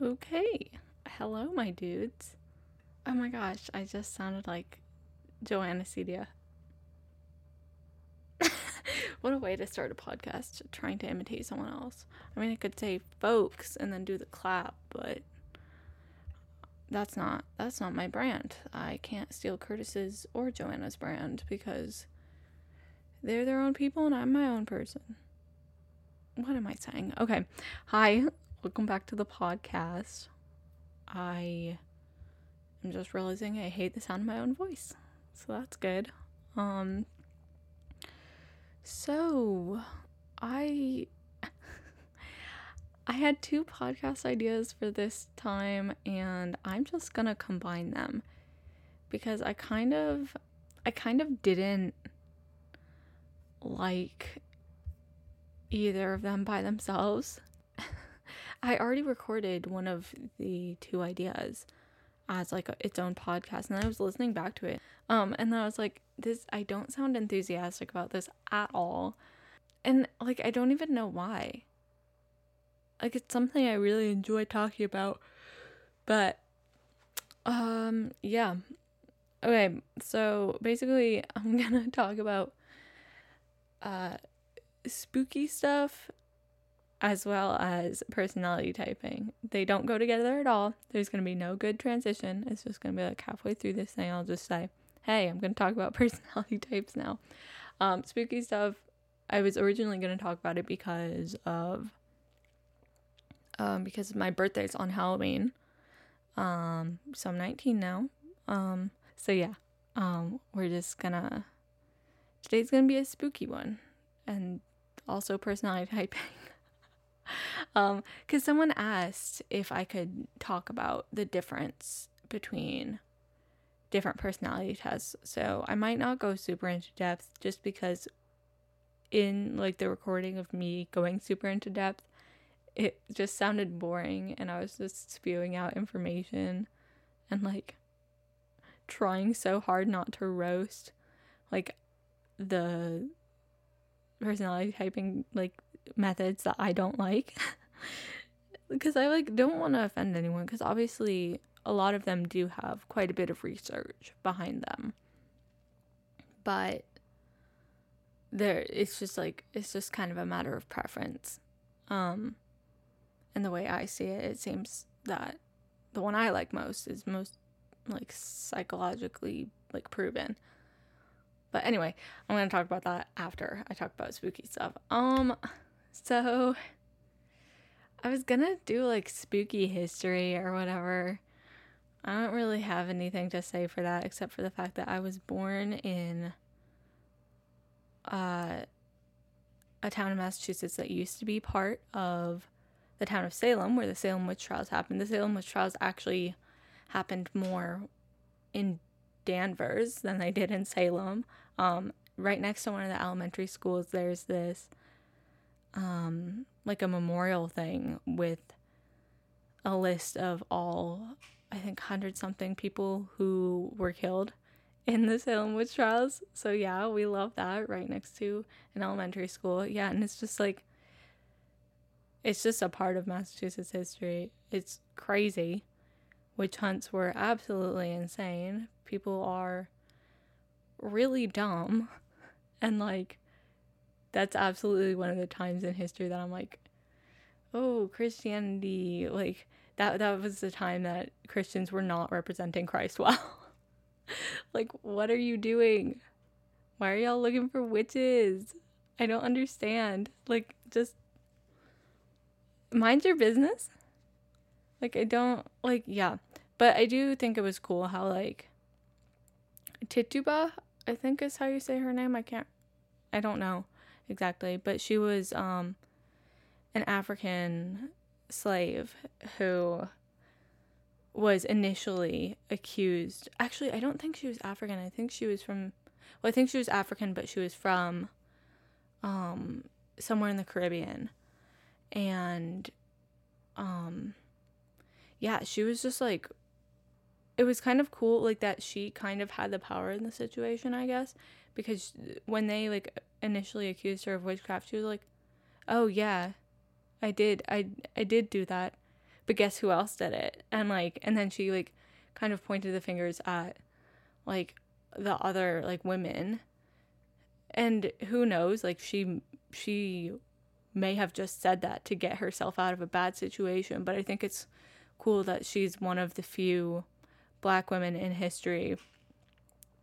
Okay. Hello, my dudes. Oh my gosh, I just sounded like Joanna Cedia. What a way to start a podcast, trying to imitate someone else. I mean, I could say folks and then do the clap, but that's not my brand. I can't steal Curtis's or Joanna's brand because they're their own people and I'm my own person. What am I saying? Okay. Hi. Welcome back to the podcast. I am just realizing I hate the sound of my own voice. So that's good. So I had two podcast ideas for this time, and I'm just gonna combine them because I kind of didn't like either of them by themselves. I already recorded one of the two ideas as like its own podcast, and I was listening back to it, and then I was like, this, I don't sound enthusiastic about this at all, and like I don't even know why. Like, it's something I really enjoy talking about, but yeah. Okay, so basically I'm gonna talk about spooky stuff as well as personality typing. They don't go together at all. There's going to be no good transition. It's just going to be like halfway through this thing, I'll just say, hey, I'm going to talk about personality types now. Spooky stuff, I was originally going to talk about it because my birthday's on Halloween. So I'm 19 now. So yeah, we're just gonna, today's going to be a spooky one and also personality typing. Because someone asked if I could talk about the difference between different personality tests, so I might not go super into depth just because in like the recording of me going super into depth, it just sounded boring and I was just spewing out information and like trying so hard not to roast like the personality typing like methods that I don't like because I like don't want to offend anyone, because obviously a lot of them do have quite a bit of research behind them, but there it's just kind of a matter of preference, and the way I see it, it seems that the one I like most is most like psychologically like proven. But anyway, I'm going to talk about that after I talk about spooky stuff. So I was going to do like spooky history or whatever. I don't really have anything to say for that except for the fact that I was born in a town in Massachusetts that used to be part of the town of Salem, where the Salem witch trials happened. The Salem witch trials actually happened more in Danvers than they did in Salem. Right next to one of the elementary schools, there's this like a memorial thing with a list of all, I think, 100 something people who were killed in the Salem witch trials. So yeah, we love that, right next to an elementary school. Yeah, and it's just like, it's just a part of Massachusetts history. It's crazy. Witch hunts were absolutely insane. People are really dumb, and like that's absolutely one of the times in history that I'm like, oh, Christianity, like that was the time that Christians were not representing Christ well. Like, what are you doing? Why are y'all looking for witches? I don't understand. Like, just mind your business. Like, I don't, like, yeah, but I do think it was cool how like Tituba, I think is how you say her name. I don't know exactly, but she was an African slave who was initially accused. Actually, I don't think she was African. I think she was from, well, I think she was African, but she was from somewhere in the Caribbean. And yeah, she was just like, it was kind of cool, like, that she kind of had the power in the situation, I guess, because when they, like, initially accused her of witchcraft, she was like, oh, yeah, I did do that, but guess who else did it? And like, and then she like kind of pointed the fingers at like the other like women, and who knows, like she may have just said that to get herself out of a bad situation. But I think it's cool that she's one of the few Black women in history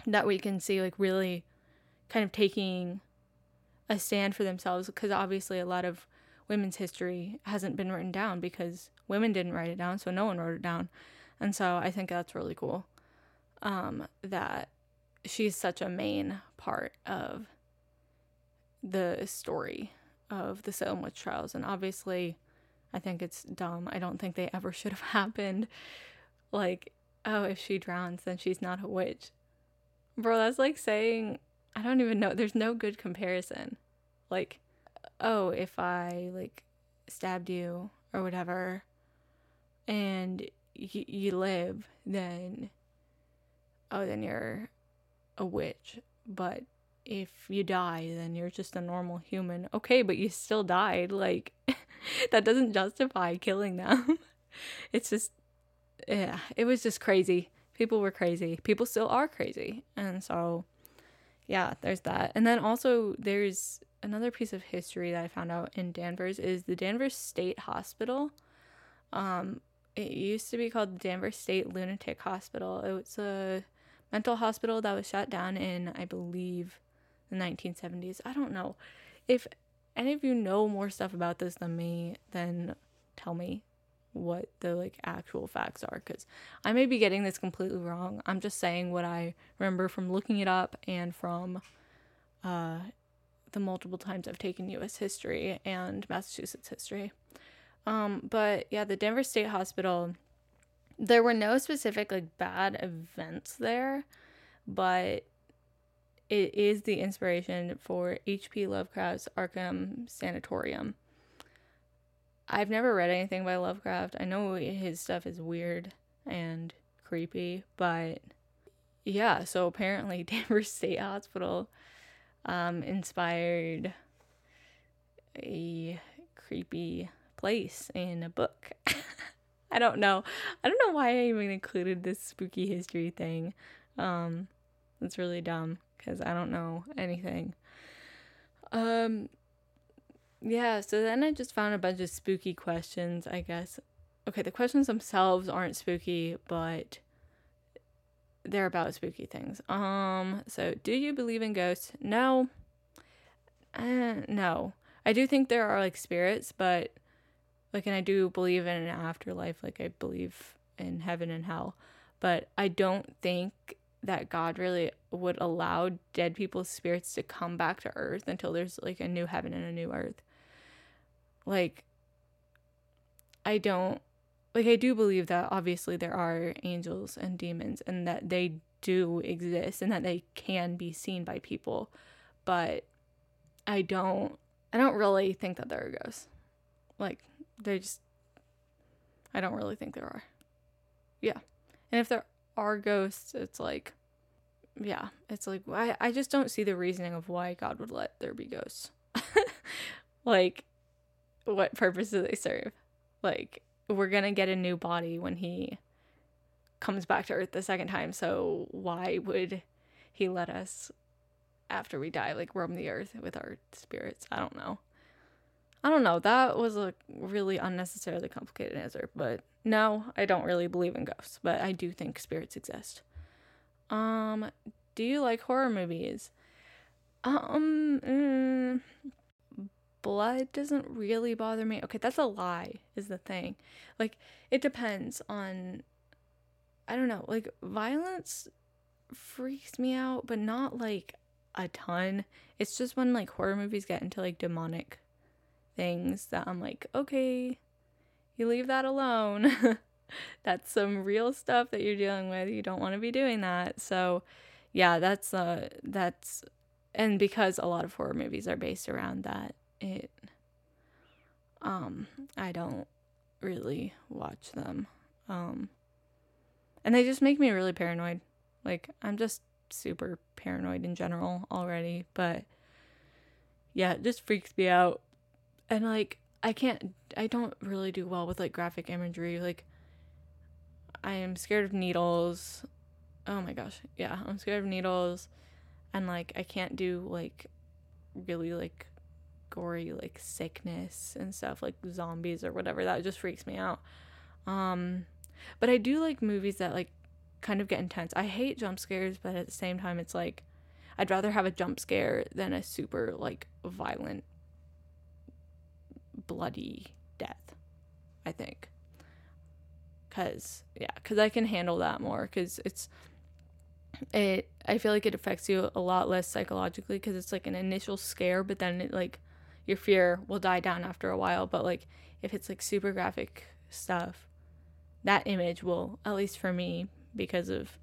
that we can see like really kind of taking a stand for themselves, because obviously a lot of women's history hasn't been written down because women didn't write it down, so no one wrote it down. And so I think that's really cool that she's such a main part of the story of the Salem witch trials. And obviously I think it's dumb. I don't think they ever should have happened. Like, oh, if she drowns, then she's not a witch. Bro, that's like saying, I don't even know. There's no good comparison. Like, oh, if I like stabbed you or whatever and you live, then, oh, then you're a witch. But if you die, then you're just a normal human. Okay, but you still died. Like, that doesn't justify killing them. It's just, yeah, it was just crazy. People were crazy. People still are crazy. And so, yeah, there's that. And then also there's another piece of history that I found out in Danvers is the Danvers State Hospital. It used to be called the Danvers State Lunatic Hospital. It was a mental hospital that was shut down in, I believe, the 1970s. I don't know. If any of you know more stuff about this than me, then tell me what the like actual facts are, because I may be getting this completely wrong. I'm just saying what I remember from looking it up and from the multiple times I've taken U.S. history and Massachusetts history. But yeah, the Danvers State Hospital, there were no specific like bad events there, but it is the inspiration for H.P. Lovecraft's Arkham Sanatorium. I've never read anything by Lovecraft. I know his stuff is weird and creepy, but yeah, so apparently Danvers State Hospital inspired a creepy place in a book. I don't know. I don't know why I even included this spooky history thing. It's really dumb because I don't know anything. Yeah, so then I just found a bunch of spooky questions, I guess. Okay, the questions themselves aren't spooky, but they're about spooky things. So do you believe in ghosts? No. No. I do think there are, like, spirits, but, like, and I do believe in an afterlife. Like, I believe in heaven and hell. But I don't think that God really would allow dead people's spirits to come back to earth until there's, like, a new heaven and a new earth. Like, I don't, like, I do believe that obviously there are angels and demons and that they do exist and that they can be seen by people, but I don't really think that there are ghosts. Like, they just, I don't really think there are. Yeah. And if there are ghosts, it's like, yeah, it's like, I just don't see the reasoning of why God would let there be ghosts. Like, what purpose do they serve? Like, we're gonna get a new body when he comes back to earth the second time, so why would he let us, after we die, like, roam the earth with our spirits? I don't know. That was a really unnecessarily complicated answer, but no, I don't really believe in ghosts, but I do think spirits exist. Do you like horror movies? Blood doesn't really bother me. Okay, that's a lie, is the thing. Like, it depends on, I don't know, like, violence freaks me out, but not, like, a ton. It's just when, like, horror movies get into, like, demonic things that I'm like, okay, you leave that alone. That's some real stuff that you're dealing with. You don't want to be doing that. So, yeah, that's, and because a lot of horror movies are based around that, it, I don't really watch them. And they just make me really paranoid. Like, I'm just super paranoid in general already, but yeah, it just freaks me out. And, like, I don't really do well with, like, graphic imagery. Like, I am scared of needles. Oh, my gosh. Yeah, I'm scared of needles. And, like, I can't do, like, really, like, gory, like, sickness and stuff, like zombies or whatever. That just freaks me out. But I do like movies that, like, kind of get intense. I hate jump scares, but at the same time, it's like, I'd rather have a jump scare than a super, like, violent, bloody death, I think. Because I can handle that more, because I feel like it affects you a lot less psychologically, because it's, like, an initial scare, but then it, like, your fear will die down after a while. But, like, if it's, like, super graphic stuff, that image will, at least for me, because of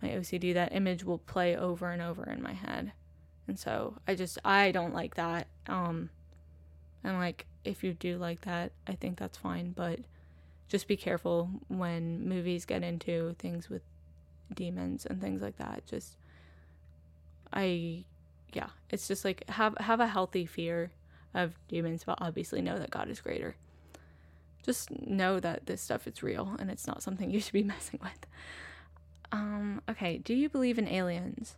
my OCD, that image will play over and over in my head. And so I don't like that. And, like, if you do like that, I think that's fine, but just be careful when movies get into things with demons and things like that. It's just, like, have a healthy fear of demons, but obviously know that God is greater. Just know that this stuff is real and it's not something you should be messing with. Okay, do you believe in aliens?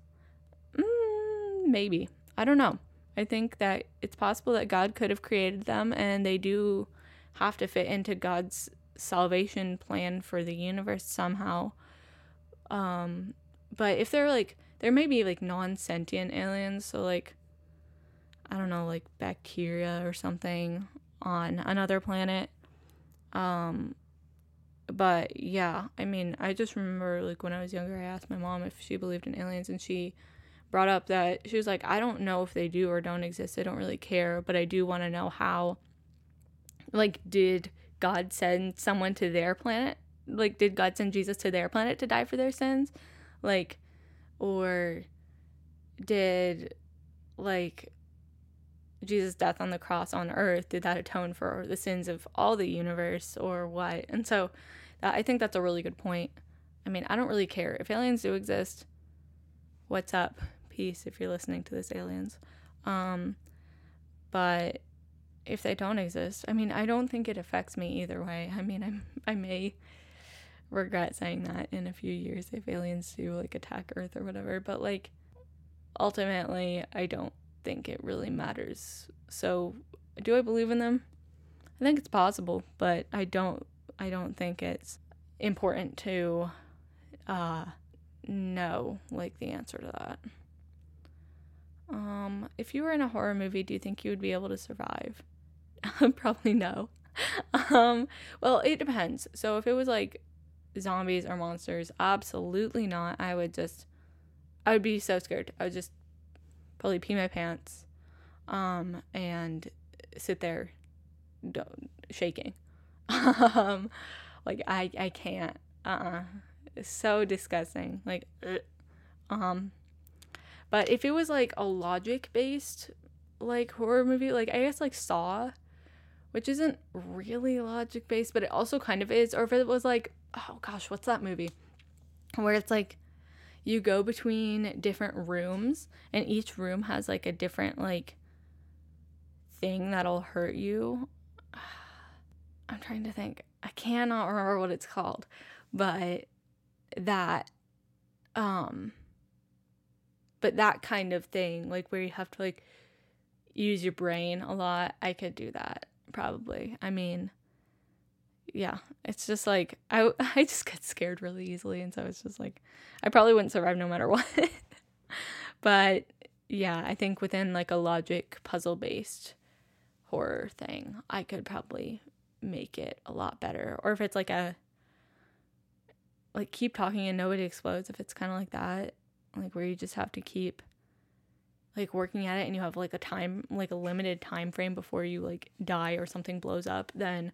Maybe. I don't know. I think that it's possible that God could have created them, and they do have to fit into God's salvation plan for the universe somehow. But if they're, like, there may be, like, non-sentient aliens, so, like, I don't know, like, bacteria or something on another planet. But, yeah, I mean, I just remember, like, when I was younger, I asked my mom if she believed in aliens, and she brought up that, she was like, I don't know if they do or don't exist, I don't really care, but I do want to know how, like, did God send someone to their planet? Like, did God send Jesus to their planet to die for their sins? Like, or did, like, Jesus' death on the cross on earth, did that atone for the sins of all the universe, or what? And so I think that's a really good point. I mean, I don't really care. If aliens do exist, what's up? Peace, if you're listening to this, aliens. But if they don't exist, I mean, I don't think it affects me either way. I mean, I may regret saying that in a few years if aliens do, like, attack Earth or whatever, but, like, ultimately I don't think it really matters. So do I believe in them? I think it's possible, but I don't think it's important to know, like, the answer to that. If you were in a horror movie, do you think you would be able to survive? Probably no. Well, it depends. So if it was, like, zombies or monsters, absolutely not. I would be so scared. I would just probably pee my pants, and sit there shaking. Like, I can't. It's so disgusting. Like, but if it was, like, a logic-based, like, horror movie, like, I guess, like, Saw, which isn't really logic-based, but it also kind of is. Or if it was, like, oh, gosh, what's that movie? Where it's, like, you go between different rooms, and each room has, like, a different, like, thing that'll hurt you. I'm trying to think. I cannot remember what it's called, but that, but that kind of thing, like, where you have to, like, use your brain a lot, I could do that, probably. I mean, yeah, it's just, like, I just get scared really easily, and so it's just, like, I probably wouldn't survive no matter what. But, yeah, I think within, like, a logic, puzzle-based horror thing, I could probably make it a lot better. Or if it's, like, a, like, keep talking and nobody explodes, if it's kind of like that, like, where you just have to keep, like, working at it, and you have, like, a time, like, a limited time frame before you, like, die or something blows up, then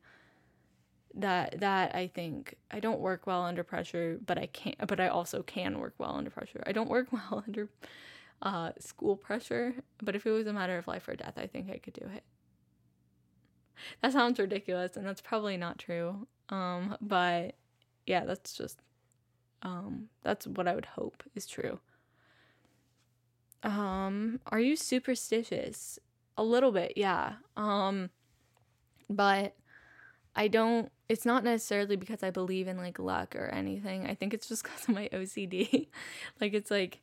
that I think, I don't work well under pressure, but I also can work well under pressure. I don't work well under school pressure, but if it was a matter of life or death, I think I could do it. That sounds ridiculous, and that's probably not true, but yeah, that's just, that's what I would hope is true. Are you superstitious? A little bit, yeah. But I don't, it's not necessarily because I believe in, like, luck or anything. I think it's just because of my OCD. Like, it's, like,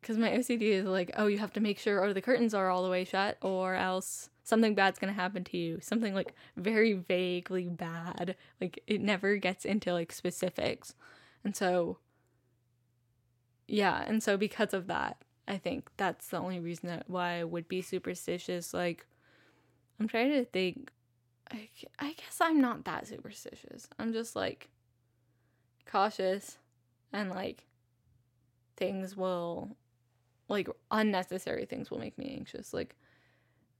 because my OCD is, like, oh, you have to make sure, or the curtains are all the way shut, or else something bad's going to happen to you. Something, like, very vaguely bad. Like, it never gets into, like, specifics. And so, yeah, and so because of that, I think that's the only reason that why I would be superstitious. Like, I'm trying to think. I guess I'm not that superstitious. I'm just, like, cautious, and, like, things will, like, unnecessary things will make me anxious. Like,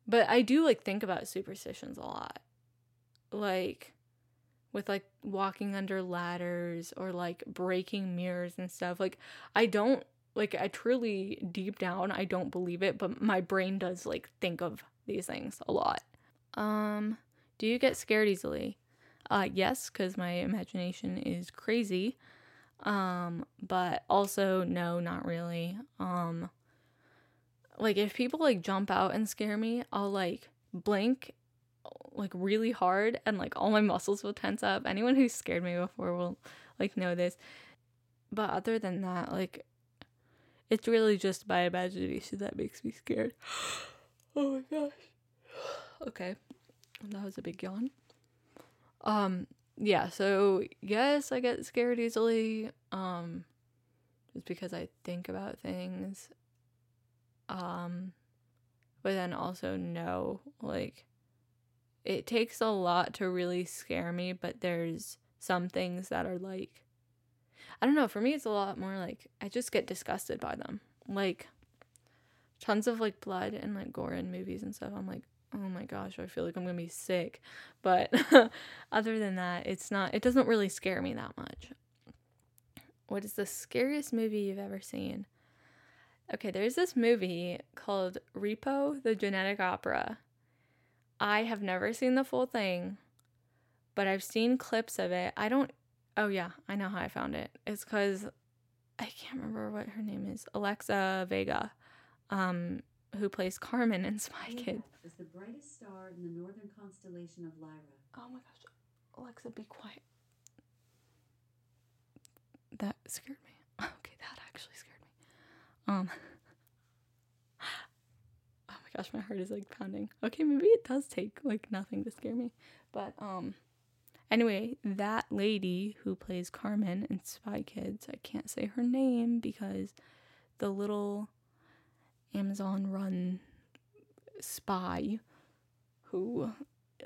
but I do, like, think about superstitions a lot. Like, with, like, walking under ladders or, like, breaking mirrors and stuff. Like, I don't, like, I truly, deep down, I don't believe it, but my brain does, like, think of these things a lot. Do you get scared easily? Yes, because my imagination is crazy. But also, no, not really. Like, if people, like, jump out and scare me, I'll, like, blink, like, really hard, and, like, all my muscles will tense up. Anyone who's scared me before will, like, know this. But other than that, like, it's really just my imagination that makes me scared. Oh my gosh. Okay. That was a big yawn. Yeah, so yes, I get scared easily. Just because I think about things. But then also no, like, it takes a lot to really scare me, but there's some things that are, like, I don't know, for me it's a lot more, like, I just get disgusted by them. Like, tons of, like, blood and, like, gore in movies and stuff. I'm like, oh my gosh, I feel like I'm gonna be sick. But other than that, it doesn't really scare me that much. What is the scariest movie you've ever seen? Okay, there's this movie called Repo the Genetic Opera. I have never seen the full thing, but I've seen clips of it. Oh yeah, I know how I found it. It's because I can't remember what her name is. Alexa Vega. Who plays Carmen in Spy Kids. Is the brightest star in the northern constellation of Lyra. Oh my gosh. Alexa, be quiet. That scared me. Okay, that actually scared me. Oh my gosh, my heart is, like, pounding. Okay, maybe it does take, like, nothing to scare me. But anyway, that lady who plays Carmen in Spy Kids, I can't say her name because the little Amazon run spy who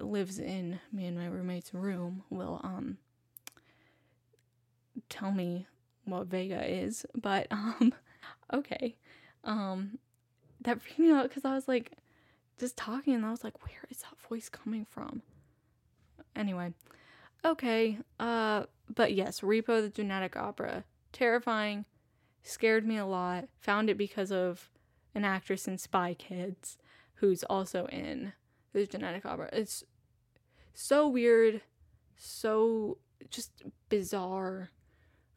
lives in me and my roommate's room will tell me what Vega is, but that freaked me out because I was, like, just talking and I was like, where is that voice coming from? Anyway, okay, but yes, Repo the Genetic Opera, terrifying, scared me a lot, found it because of an actress in Spy Kids who's also in the Genetic Opera. It's so weird, so just bizarre.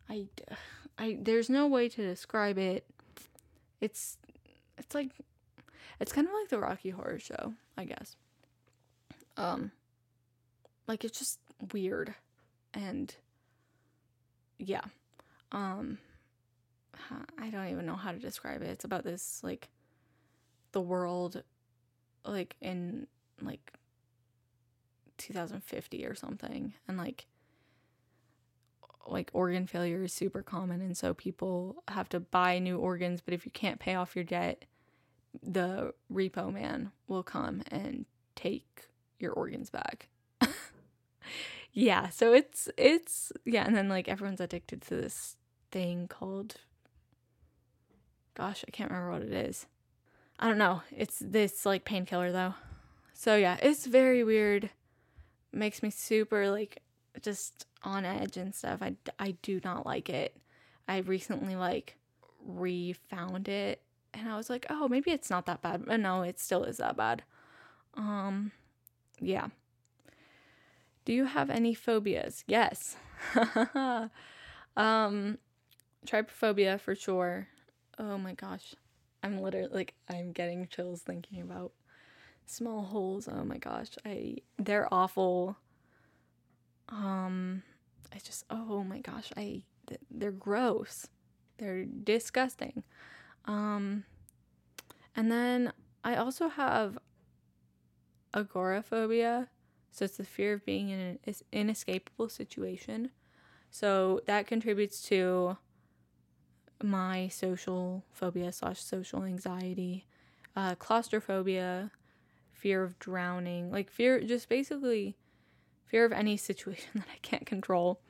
I there's no way to describe it. It's like, it's kind of like the Rocky Horror show, I guess. Like, it's just weird, and yeah, I don't even know how to describe it. It's about this, like, the world, like, in, like, 2050 or something, and, like, organ failure is super common, and so people have to buy new organs, but if you can't pay off your debt, the repo man will come and take your organs back. Yeah, so it's, yeah, and then, like, everyone's addicted to this thing called, gosh, I can't remember what it is. I don't know. It's this, like, painkiller, though. So, yeah, it's very weird. Makes me super, like, just on edge and stuff. I do not like it. I recently, like, re-found it, and I was like, oh, maybe it's not that bad. But no, it still is that bad. Yeah. Do you have any phobias? Yes. Trypophobia, for sure. Oh my gosh, I'm literally, like, I'm getting chills thinking about Small holes. Oh my gosh. They're awful. I just, oh my gosh. They're gross. They're disgusting. And then I also have agoraphobia. So it's the fear of being in an inescapable situation. So that contributes to my social phobia / social anxiety, claustrophobia, fear of drowning, just basically fear of any situation that I can't control.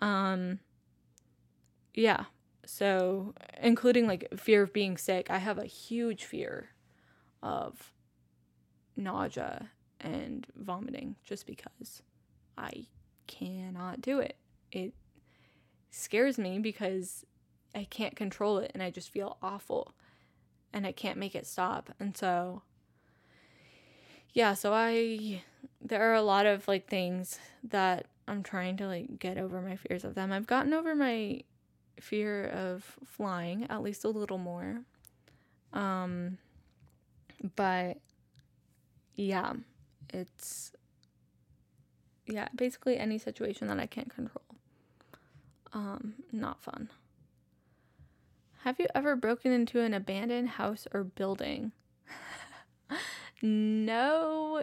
Yeah. So including fear of being sick. I have a huge fear of nausea and vomiting just because I cannot do it. It scares me because I can't control it and I just feel awful and I can't make it stop. And so, yeah, there are a lot of things that I'm trying to get over my fears of them. I've gotten over my fear of flying, at least a little more. But yeah, basically any situation that I can't control. Not fun. Have you ever broken into an abandoned house or building? No,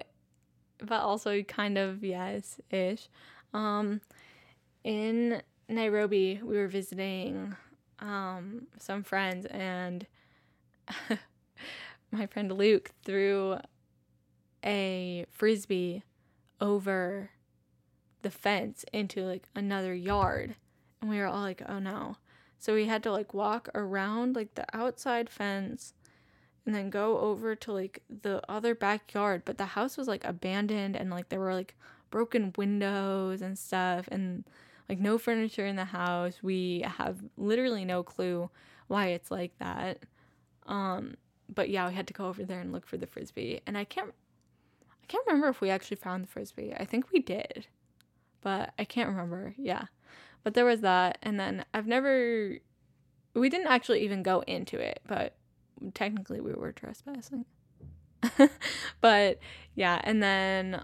but also kind of yes-ish. In Nairobi, we were visiting some friends, and my friend Luke threw a frisbee over the fence into another yard, and we were all oh no. So we had to walk around the outside fence and then go over to the other backyard, but the house was abandoned and there were broken windows and stuff and no furniture in the house. We have literally no clue why it's like that. But yeah, we had to go over there and look for the frisbee, and I can't remember if we actually found the frisbee. I think we did, but I can't remember. Yeah. But there was that, and then we didn't actually even go into it, but technically we were trespassing. But yeah, and then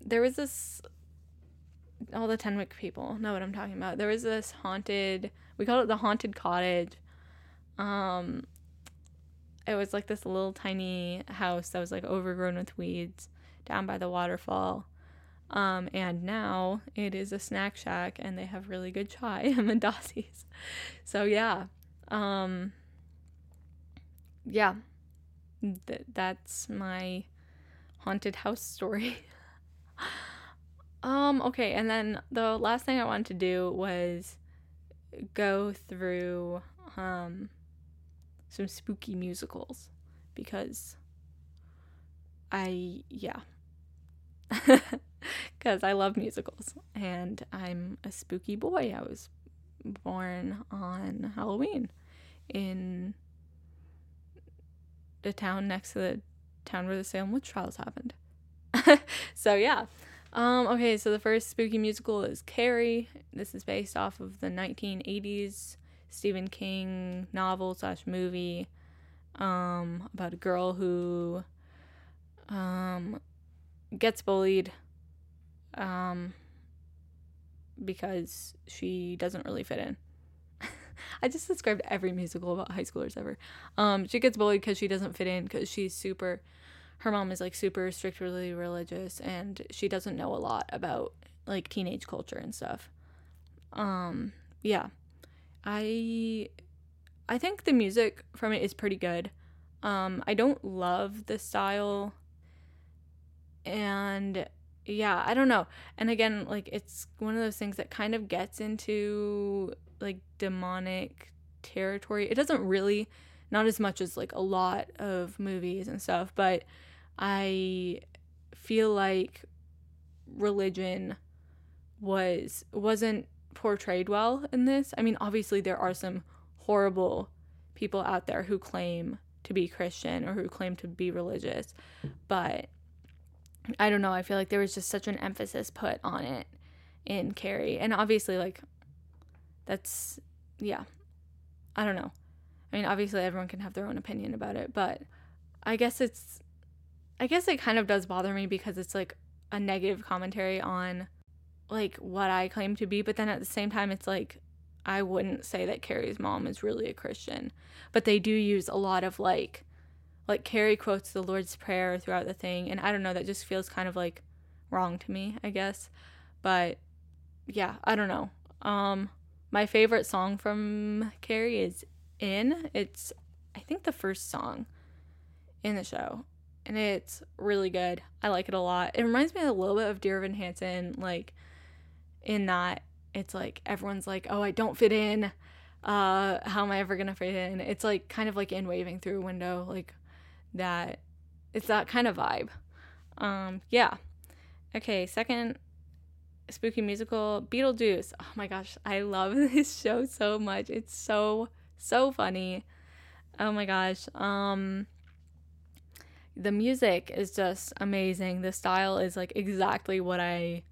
there was this, all the Tenwick people know what I'm talking about. There was this we called it the haunted cottage. It was this little tiny house that was overgrown with weeds down by the waterfall. And now it is a snack shack, and they have really good chai and mandazis. So yeah, that's my haunted house story. Okay, and then the last thing I wanted to do was go through some spooky musicals, because because I love musicals, and I'm a spooky boy. I was born on Halloween in the town next to the town where the Salem witch trials happened. So yeah. Okay, so the first spooky musical is Carrie. This is based off of the 1980s Stephen King novel / movie about a girl who gets bullied because she doesn't really fit in. I just described every musical about high schoolers ever. She gets bullied because she doesn't fit in, because her mom is super strictly religious, and she doesn't know a lot about teenage culture and stuff. Yeah, I think the music from it is pretty good. I don't love the style, and yeah, I don't know. And again, it's one of those things that kind of gets into demonic territory. It doesn't really, not as much as a lot of movies and stuff, but I feel religion wasn't portrayed well in this. I mean, obviously there are some horrible people out there who claim to be Christian or who claim to be religious, but I don't know. I feel there was just such an emphasis put on it in Carrie. And obviously, that's, yeah, I don't know. I mean, obviously everyone can have their own opinion about it, but I guess it's I guess it kind of does bother me because it's like a negative commentary on like what I claim to be, but then at the same time it's like I wouldn't say that Carrie's mom is really a Christian, but they do use a lot of like Carrie quotes the Lord's Prayer throughout the thing, and I don't know, that just feels kind of like wrong to me, I guess. But yeah, I don't know. My favorite song from Carrie is In. It's I think the first song in the show, and it's really good. I like it a lot. It reminds me a little bit of Dear Evan Hansen, like in that it's like everyone's like, oh, I don't fit in, how am I ever gonna fit in? It's like kind of like In Waving Through a Window, like that. It's that kind of vibe. Yeah. Okay, second spooky musical, Beetlejuice. Oh my gosh, I love this show so much. It's so funny. Oh my gosh. The music is just amazing. The style is like exactly what I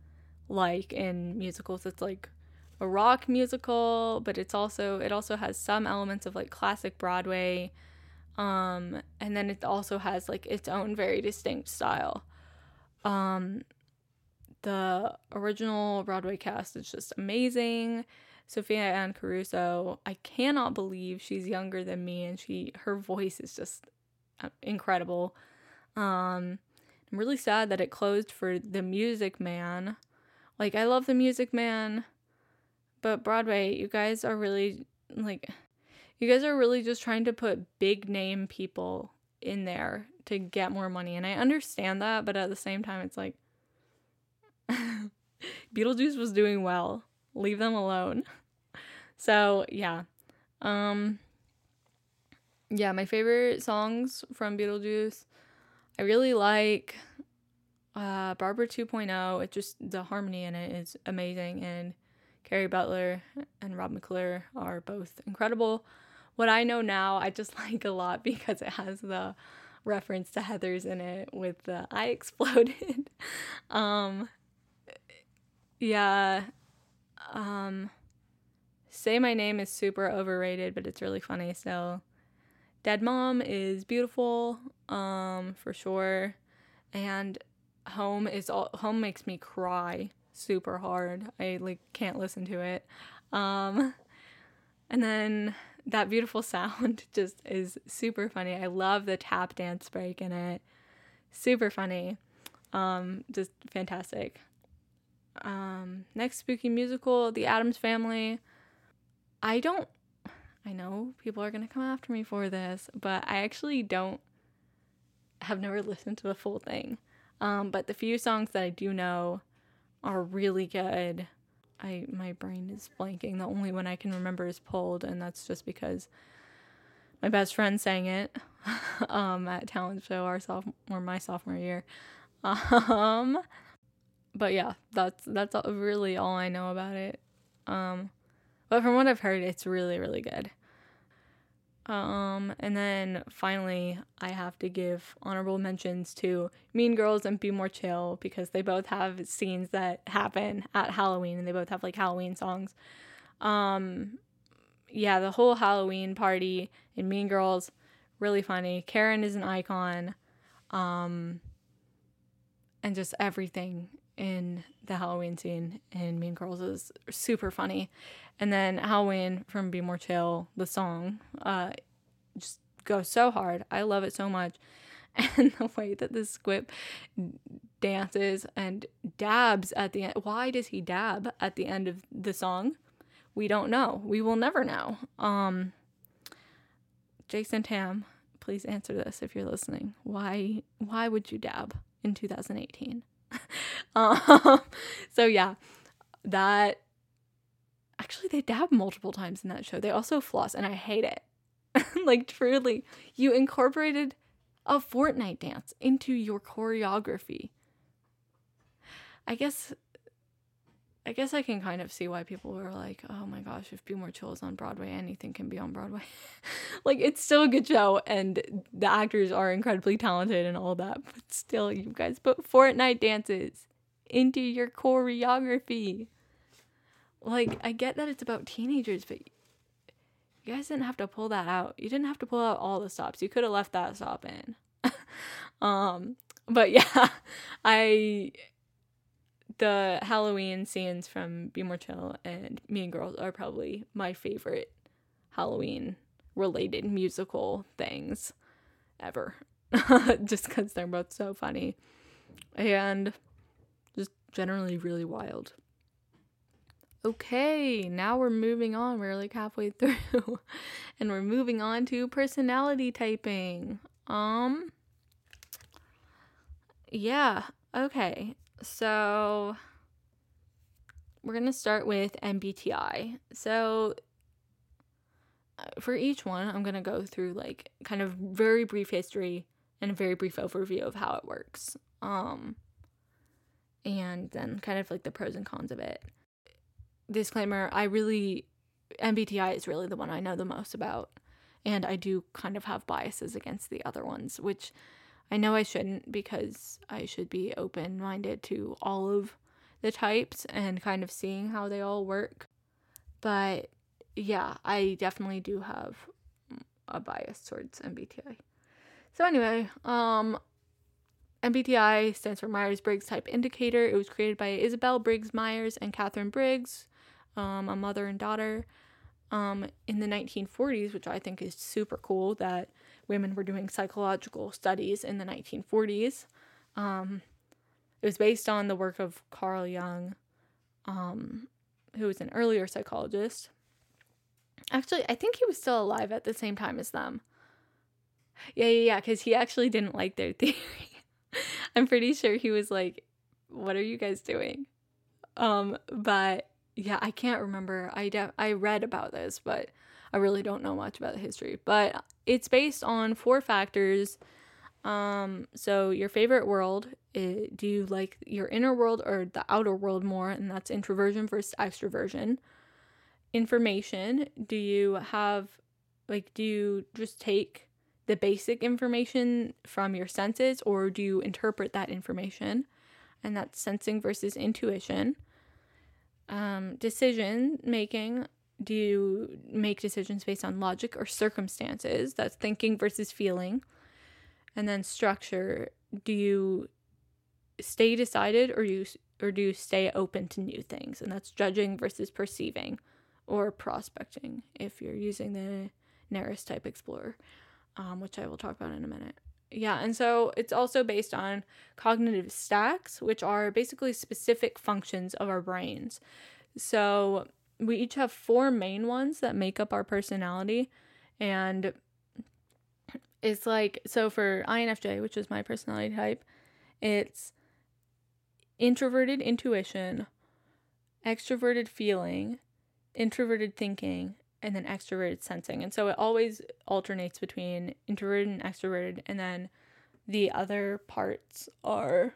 like in musicals. It's like a rock musical, but it also has some elements of like classic Broadway. And then it also has like its own very distinct style. The original Broadway cast is just amazing. Sophia Ann Caruso, I cannot believe she's younger than me, and her voice is just incredible. I'm really sad that it closed for The Music Man. Like, I love The Music Man, but Broadway, you guys are really just trying to put big name people in there to get more money, and I understand that, but at the same time, it's like, Beetlejuice was doing well. Leave them alone. So, yeah. Yeah, my favorite songs from Beetlejuice, I really like Barbara 2.0. It just, the harmony in it is amazing, and Carrie Butler and Rob McClure are both incredible. What I Know Now, I just like a lot because it has the reference to Heathers in it with the I exploded. Yeah. Say My Name is super overrated, but it's really funny. So Dead Mom is beautiful, for sure. And Home makes me cry super hard. I like can't listen to it. And then That Beautiful Sound just is super funny. I love the tap dance break in it. Super funny. Just fantastic. Next spooky musical, The Addams Family. I know people are gonna come after me for this, but I actually have never listened to the full thing. But the few songs that I do know are really good. My brain is blanking. The only one I can remember is Pulled, and that's just because my best friend sang it at talent show my sophomore year. But yeah, that's really all I know about it. But from what I've heard, it's really, really good. And then finally, I have to give honorable mentions to Mean Girls and Be More Chill, because they both have scenes that happen at Halloween, and they both have like Halloween songs. Yeah, the whole Halloween party in Mean Girls, really funny. Karen is an icon. And just everything in the Halloween scene in Mean Girls is super funny. And then Halloween from Be More Chill, the song, just goes so hard. I love it so much. And the way that the Squip dances and dabs at the end. Why does he dab at the end of the song? We don't know. We will never know. Jason Tam, please answer this if you're listening. Why would you dab in 2018? So yeah, that actually they dab multiple times in that show. They also floss, and I hate it. Like, truly, you incorporated a Fortnite dance into your choreography. I guess I can kind of see why people were like, oh my gosh, if Be More Chill is on Broadway, anything can be on Broadway. Like, it's still a good show, and the actors are incredibly talented and all that, but still, you guys put Fortnite dances into your choreography. Like, I get that it's about teenagers, but you guys didn't have to pull that out. You didn't have to pull out all the stops. You could have left that stop in. But yeah, the Halloween scenes from Be More Chill and Mean Girls are probably my favorite Halloween related musical things ever. Just because they're both so funny and just generally really wild. Okay, now we're moving on. We're like halfway through and we're moving on to personality typing. Yeah, okay. So we're going to start with MBTI. So for each one, I'm going to go through like kind of very brief history and a very brief overview of how it works. And then kind of like the pros and cons of it. Disclaimer, MBTI is really the one I know the most about, and I do kind of have biases against the other ones, which I know I shouldn't, because I should be open-minded to all of the types and kind of seeing how they all work. But yeah, I definitely do have a bias towards MBTI. So anyway, MBTI stands for Myers Briggs Type Indicator. It was created by Isabel Briggs Myers and Catherine Briggs, a mother and daughter, in the 1940s, which I think is super cool that women were doing psychological studies in the 1940s. It was based on the work of Carl Jung, who was an earlier psychologist. Actually, I think he was still alive at the same time as them. Yeah, because he actually didn't like their theory. I'm pretty sure he was like, what are you guys doing? But yeah, I can't remember. I read about this, but I really don't know much about the history. But it's based on 4 factors. So your favorite world, do you like your inner world or the outer world more? And that's introversion versus extroversion. Information, do you just take the basic information from your senses, or do you interpret that information? And that's sensing versus intuition. Decision making, do you make decisions based on logic or circumstances? That's thinking versus feeling. And then structure, do you stay decided or do you stay open to new things? And that's judging versus perceiving or prospecting if you're using the Neris Type Explorer, which I will talk about in a minute. Yeah, and so it's also based on cognitive stacks, which are basically specific functions of our brains. So we each have 4 main ones that make up our personality. And it's like, so for INFJ, which is my personality type, it's introverted intuition, extroverted feeling, introverted thinking, and then extroverted sensing. And so it always alternates between introverted and extroverted, and then the other parts are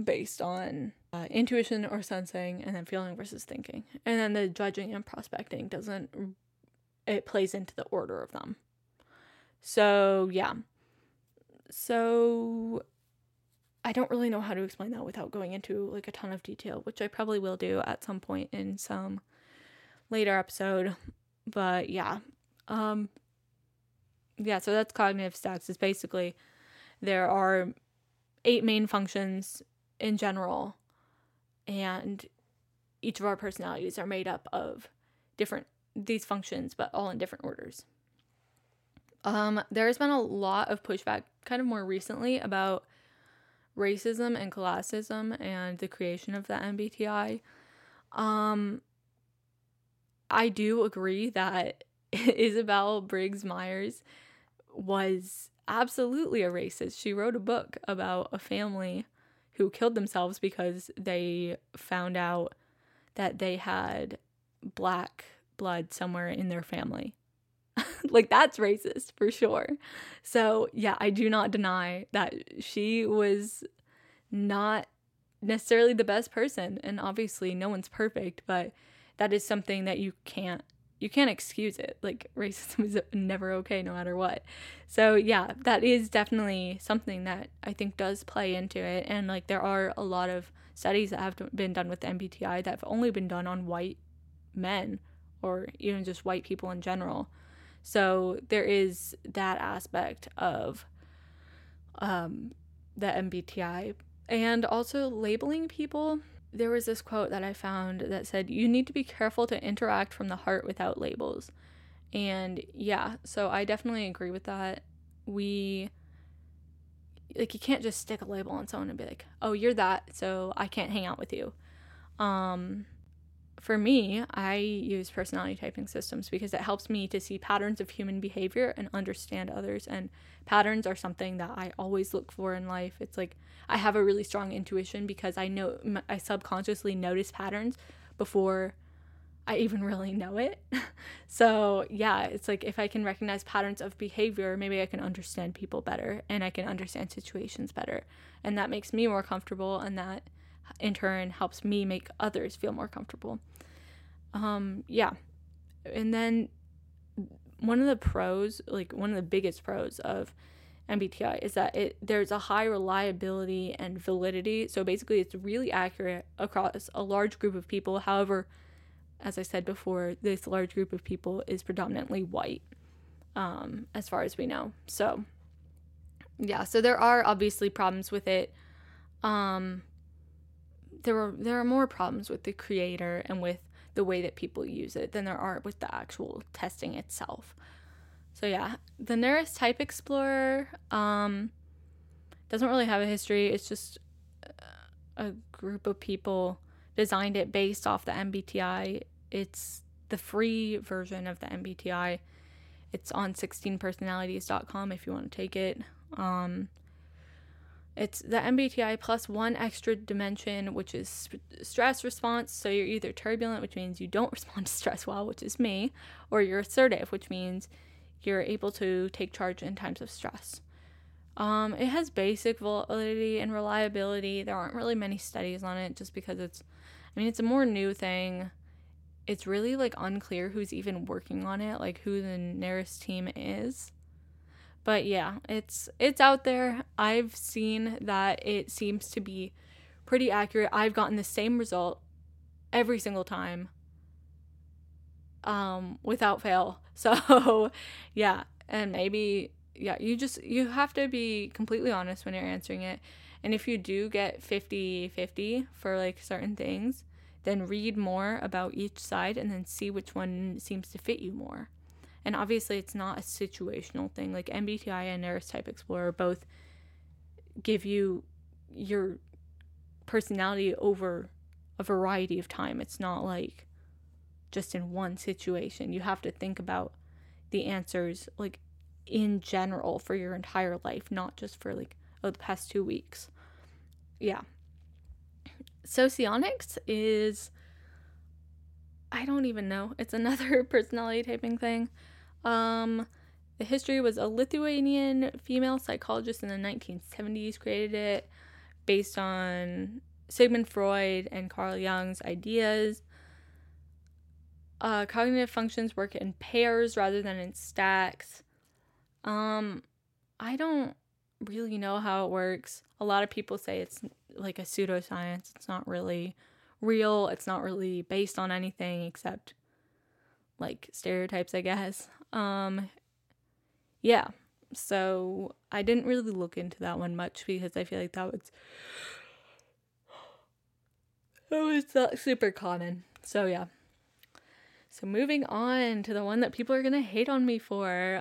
based on intuition or sensing, and then feeling versus thinking. And then the judging and prospecting it plays into the order of them. So yeah. So I don't really know how to explain that without going into like a ton of detail, which I probably will do at some point in some later episode. But yeah. So that's cognitive stacks. Is basically there are 8 main functions in general, and each of our personalities are made up of these functions, but all in different orders. There has been a lot of pushback kind of more recently about racism and classism and the creation of the MBTI. I do agree that Isabel Briggs Myers was absolutely a racist. She wrote a book about a family who killed themselves because they found out that they had black blood somewhere in their family. Like, that's racist for sure. So yeah, I do not deny that she was not necessarily the best person, and obviously no one's perfect, but that is something that you can't excuse it. Like, racism is never okay, no matter what. So yeah, that is definitely something that I think does play into it. And like, there are a lot of studies that have been done with the MBTI that have only been done on white men, or even just white people in general. So there is that aspect of the MBTI. And also labeling people. There was this quote that I found that said, you need to be careful to interact from the heart without labels. And yeah, so I definitely agree with that. You can't just stick a label on someone and be like, oh, you're that, so I can't hang out with you. For me, I use personality typing systems because it helps me to see patterns of human behavior and understand others. And patterns are something that I always look for in life. It's like I have a really strong intuition because I know I subconsciously notice patterns before I even really know it. So yeah, it's like if I can recognize patterns of behavior, maybe I can understand people better and I can understand situations better. And that makes me more comfortable, and that in turn helps me make others feel more comfortable. Yeah. And then one of the pros, like one of the biggest pros of MBTI is that there's a high reliability and validity. So basically it's really accurate across a large group of people. However, as I said before, this large group of people is predominantly white, as far as we know. So yeah, so there are obviously problems with it. There are more problems with the creator and with the way that people use it than there are with the actual testing itself. So yeah, the Neris Type Explorer doesn't really have a history. It's just a group of people designed it based off the MBTI. It's the free version of the MBTI. It's on 16personalities.com if you want to take it. It's the MBTI plus one extra dimension, which is stress response. So you're either turbulent, which means you don't respond to stress well, which is me, or you're assertive, which means you're able to take charge in times of stress. It has basic validity and reliability. There aren't really many studies on it just because it's a more new thing. It's really like unclear who's even working on it, like who the Neris team is. But yeah, it's out there. I've seen that it seems to be pretty accurate. I've gotten the same result every single time, without fail. So yeah, and maybe, yeah, you have to be completely honest when you're answering it. And if you do get 50-50 for like certain things, then read more about each side and then see which one seems to fit you more. And obviously, it's not a situational thing. Like MBTI and Neris Type Explorer both give you your personality over a variety of time. It's not like just in one situation. You have to think about the answers like in general for your entire life, not just for like the past 2 weeks. Yeah. Socionics is, I don't even know. It's another personality typing thing. The history was a Lithuanian female psychologist in the 1970s created it based on Sigmund Freud and Carl Jung's ideas. Cognitive functions work in pairs rather than in stacks. I don't really know how it works. A lot of people say it's like a pseudoscience. It's not really real. It's not really based on anything except like stereotypes, I guess. Yeah, so I didn't really look into that one much because I feel like that was not super common. So yeah. So moving on to the one that people are gonna hate on me for,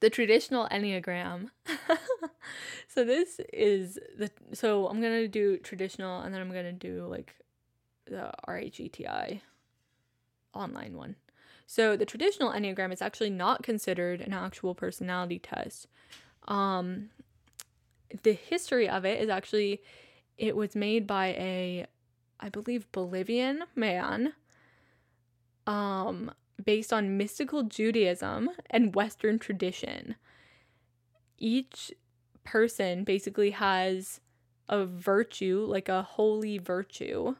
the traditional Enneagram. So this is so I'm going to do traditional, and then I'm going to do like the RHETI online one. So the traditional Enneagram is actually not considered an actual personality test. The history of it is actually, it was made by I believe Bolivian man, based on mystical Judaism and Western tradition. Each person basically has a virtue, like a holy virtue,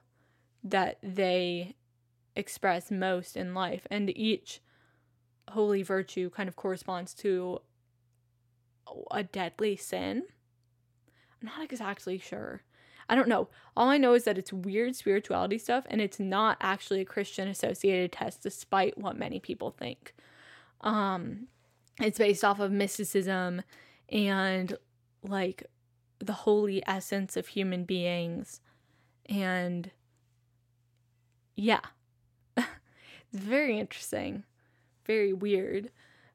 that they express most in life. And each holy virtue kind of corresponds to a deadly sin. I'm not exactly sure. I don't know. All I know is that it's weird spirituality stuff, and it's not actually a Christian-associated test, despite what many people think. It's based off of mysticism and, like, the holy essence of human beings. And yeah, it's very interesting, very weird.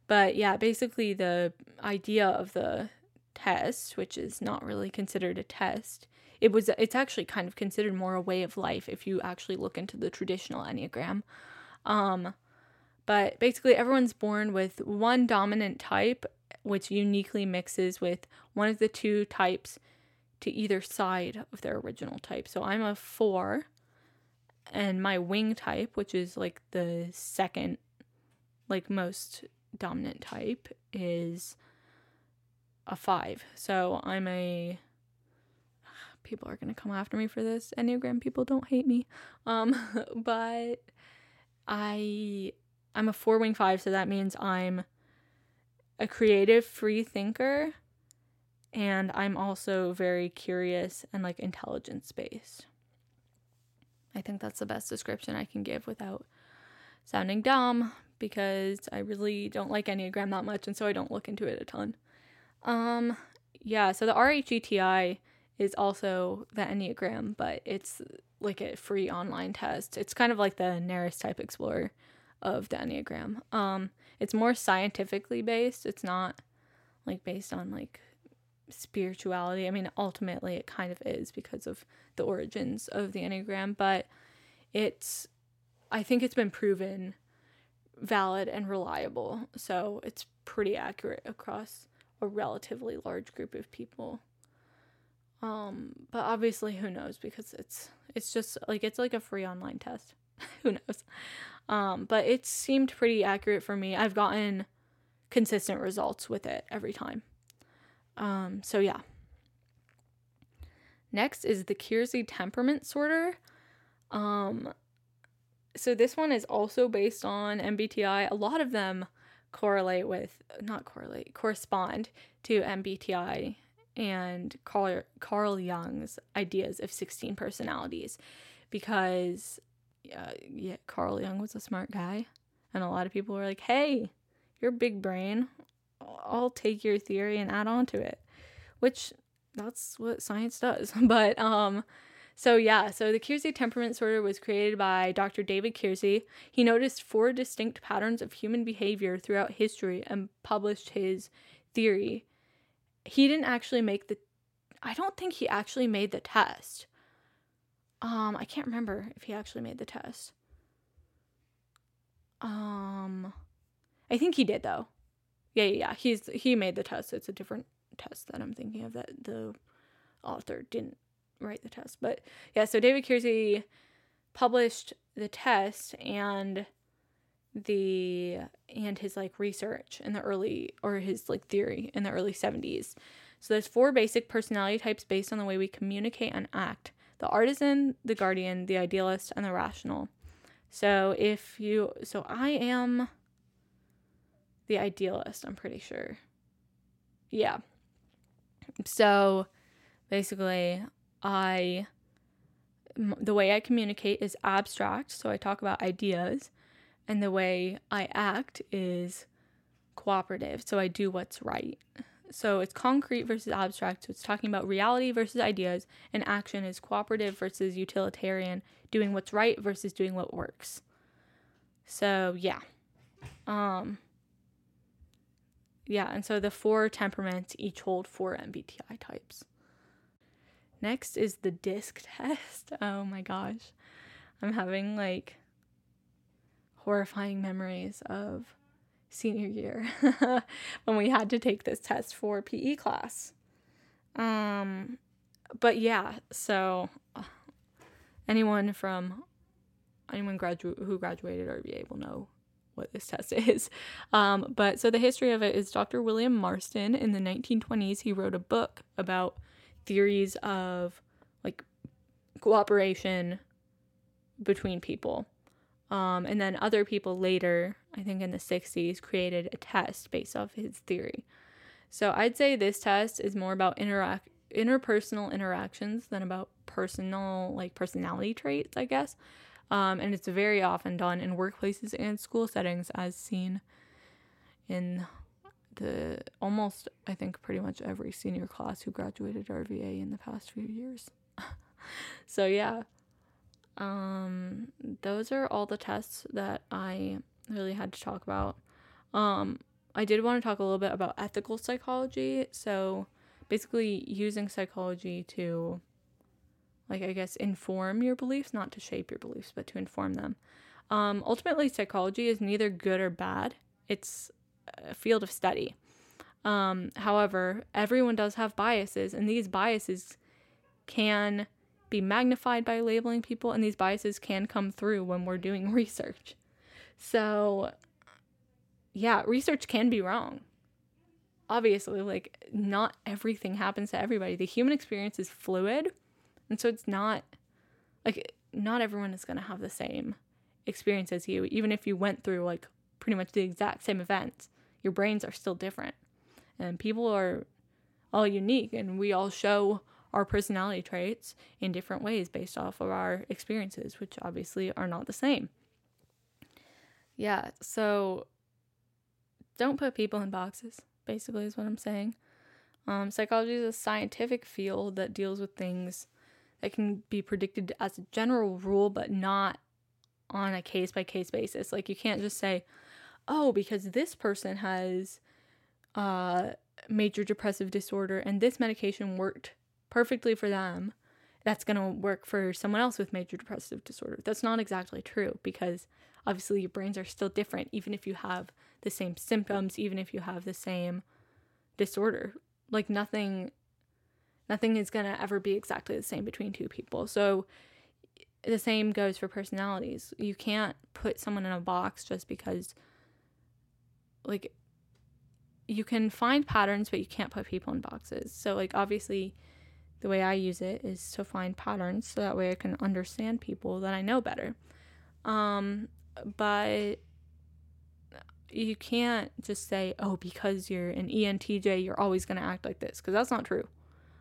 But yeah, basically the idea of the test, which is not really considered a test, it's actually kind of considered more a way of life if you actually look into the traditional Enneagram. But basically everyone's born with one dominant type, which uniquely mixes with one of the two types to either side of their original type. So I'm a 4, and my wing type, which is like the second, like most dominant type, is a 5. So I'm a... people are going to come after me for this. Enneagram people, don't hate me. But I'm a 4-wing 5, so that means I'm a creative free thinker, and I'm also very curious and like intelligence based. I think that's the best description I can give without sounding dumb, because I really don't like Enneagram that much, and so I don't look into it a ton. Yeah, so the RHETI is also the Enneagram, but it's like a free online test. It's kind of like the Neris Type Explorer of the Enneagram. It's more scientifically based. It's not like based on like spirituality. I mean, ultimately it kind of is because of the origins of the Enneagram, but I think it's been proven valid and reliable. So it's pretty accurate across a relatively large group of people. But obviously who knows, because it's just like, it's like a free online test. Who knows? But it seemed pretty accurate for me. I've gotten consistent results with it every time. So yeah. Next is the Keirsey Temperament Sorter. So this one is also based on MBTI. A lot of them correspond to MBTI and Carl Jung's ideas of 16 personalities, because yeah, Carl Jung was a smart guy, and a lot of people were like, hey, you're big brain, I'll take your theory and add on to it, which that's what science does. But so the Keirsey Temperament Sorter was created by Dr. David Kiersey. He noticed 4 distinct patterns of human behavior throughout history and published his theory. He didn't actually make I don't think he actually made the test. I can't remember if he actually made the test. I think he did though. Yeah. He made the test. It's a different test that I'm thinking of, that the author didn't write the test. But yeah, so David Kiersey published the test and his like research in the early, or his like theory in the early 70s. So there's 4 basic personality types based on the way we communicate and act: the artisan, the guardian, the idealist, and the rational. So I am the idealist, I'm pretty sure. Yeah. So basically the way I communicate is abstract. So I talk about ideas, and the way I act is cooperative. So I do what's right. So it's concrete versus abstract. So it's talking about reality versus ideas, and action is cooperative versus utilitarian, doing what's right versus doing what works. So yeah. And so the 4 temperaments each hold 4 MBTI types. Next is the DISC test. Oh my gosh. I'm having like horrifying memories of senior year when we had to take this test for PE class. But yeah, so anyone who graduated RVA will know what this test is. But so the history of it is Dr. William Marston in the 1920s. He wrote a book about theories of like cooperation between people. And then other people later, I think in the 60s, created a test based off his theory. So I'd say this test is more about interpersonal interactions than about personality traits, I guess. And it's very often done in workplaces and school settings, as seen in the almost, I think, pretty much every senior class who graduated RVA in the past few years. So yeah, those are all the tests that I really had to talk about. I did want to talk a little bit about ethical psychology. So basically using psychology to, like, I guess, inform your beliefs, not to shape your beliefs, but to inform them. Ultimately, psychology is neither good or bad. It's a field of study. However, everyone does have biases, and these biases can be magnified by labeling people, and these biases can come through when we're doing research. So, yeah, research can be wrong. Obviously, like, not everything happens to everybody. The human experience is fluid, and so it's not, like, not everyone is going to have the same experience as you. Even if you went through, like, pretty much the exact same events, your brains are still different, and people are all unique, and we all show our personality traits in different ways based off of our experiences, which obviously are not the same. Yeah, so don't put people in boxes, basically, is what I'm saying. Psychology is a scientific field that deals with things that can be predicted as a general rule, but not on a case-by-case basis. Like, you can't just say, oh, because this person has major depressive disorder and this medication worked perfectly for them, that's going to work for someone else with major depressive disorder. That's not exactly true, because obviously your brains are still different, even if you have the same symptoms, even if you have the same disorder. Like, nothing is going to ever be exactly the same between two people. So the same goes for personalities. You can't put someone in a box just because, like, you can find patterns, but you can't put people in boxes. So, like, obviously, the way I use it is to find patterns so that way I can understand people that I know better. But you can't just say, oh, because you're an ENTJ, you're always going to act like this, because that's not true.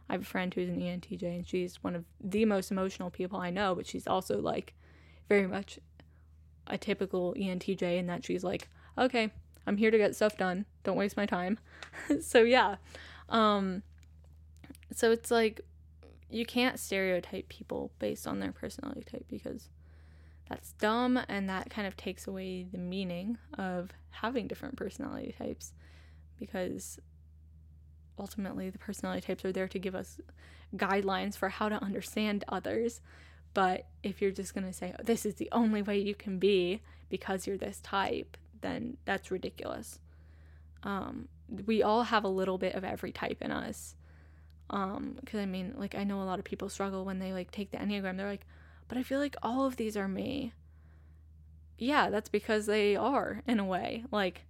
I have a friend who's an ENTJ, and she's one of the most emotional people I know, but she's also, like, very much a typical ENTJ in that she's like, okay, I'm here to get stuff done. Don't waste my time. So, yeah. So it's like, you can't stereotype people based on their personality type, because that's dumb, and that kind of takes away the meaning of having different personality types, because ultimately the personality types are there to give us guidelines for how to understand others. But if you're just going to say, oh, this is the only way you can be because you're this type, then that's ridiculous. We all have a little bit of every type in us. Because I mean, like, I know a lot of people struggle when they, like, take the Enneagram. They're like, but I feel like all of these are me. Yeah, that's because they are, in a way. Like,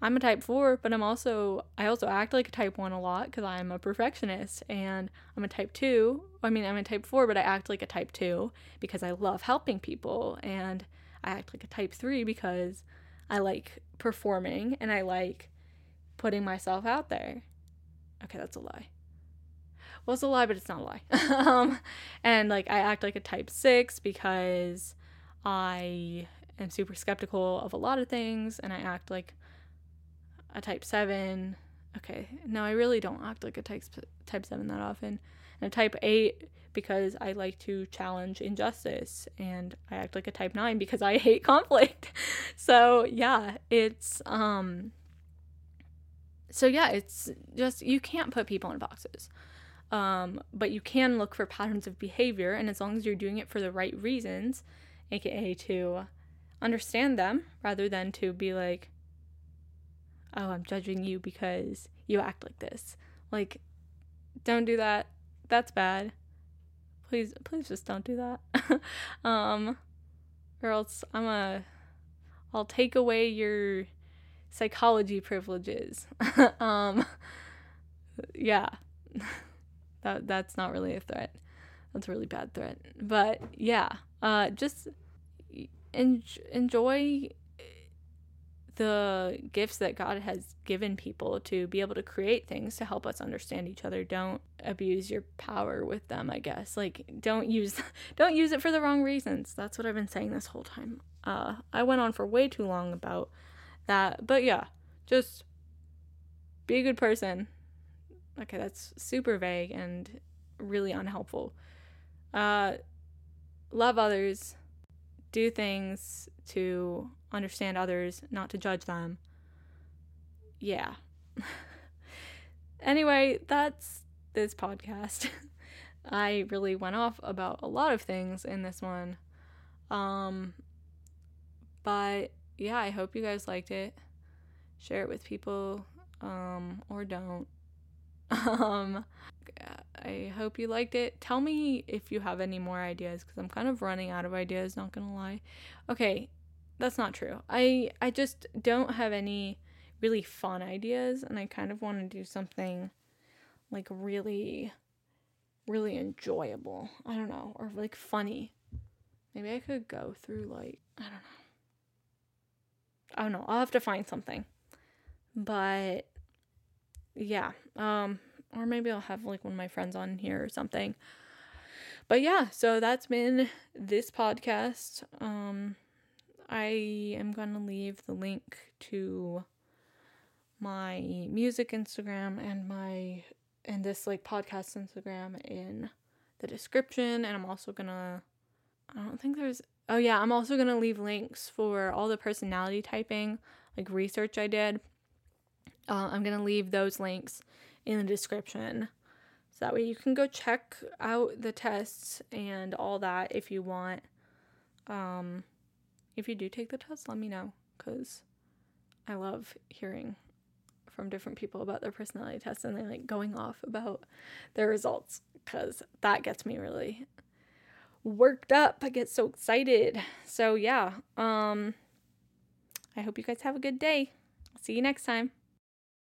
I'm a type 4, but I also act like a type 1 a lot because I'm a perfectionist, and I'm a type 4, but I act like a type 2 because I love helping people, and I act like a type 3 because I like performing and I like putting myself out there. Okay, that's a lie. Well, it's a lie, but it's not a lie. And, like, I act like a type 6 because I am super skeptical of a lot of things, and I act like a type 7. Okay, no, I really don't act like a type 7 that often. And a type 8 because I like to challenge injustice, and I act like a type 9 because I hate conflict. So yeah, it's just, you can't put people in boxes, but you can look for patterns of behavior, and as long as you're doing it for the right reasons, aka to understand them rather than to be like, oh, I'm judging you because you act like this. Like, don't do that. That's bad. Please just don't do that. Or else I'll take away your psychology privileges. Yeah. That's not really a threat. That's a really bad threat. But yeah, just enjoy the gifts that God has given people to be able to create things to help us understand each other. Don't abuse your power with them, I guess. Like, don't use it for the wrong reasons. That's what I've been saying this whole time. I went on for way too long about that, but yeah, just Be a good person. Okay, that's super vague and really unhelpful. Love others. Do things to understand others, not to judge them. Yeah. Anyway, that's this podcast. I really went off about a lot of things in this one. But yeah, I hope you guys liked it. Share it with people, or don't. I hope you liked it. Tell me if you have any more ideas, because I'm kind of running out of ideas, not gonna lie. Okay, that's not true. I just don't have any really fun ideas, and I kind of want to do something like really, really enjoyable. I don't know, or like funny. Maybe I could go through like, I don't know. I'll have to find something. But yeah, or maybe I'll have like one of my friends on here or something. But yeah, so that's been this podcast. I am gonna leave the link to my music Instagram and this like podcast Instagram in the description, and I'm also gonna leave links for all the personality typing like research I did. I'm gonna leave those links in the description, so that way you can go check out the tests and all that if you want. If you do take the test, let me know, because I love hearing from different people about their personality tests, and they like going off about their results, because that gets me really worked up. I get so excited. So yeah, I hope you guys have a good day. See you next time.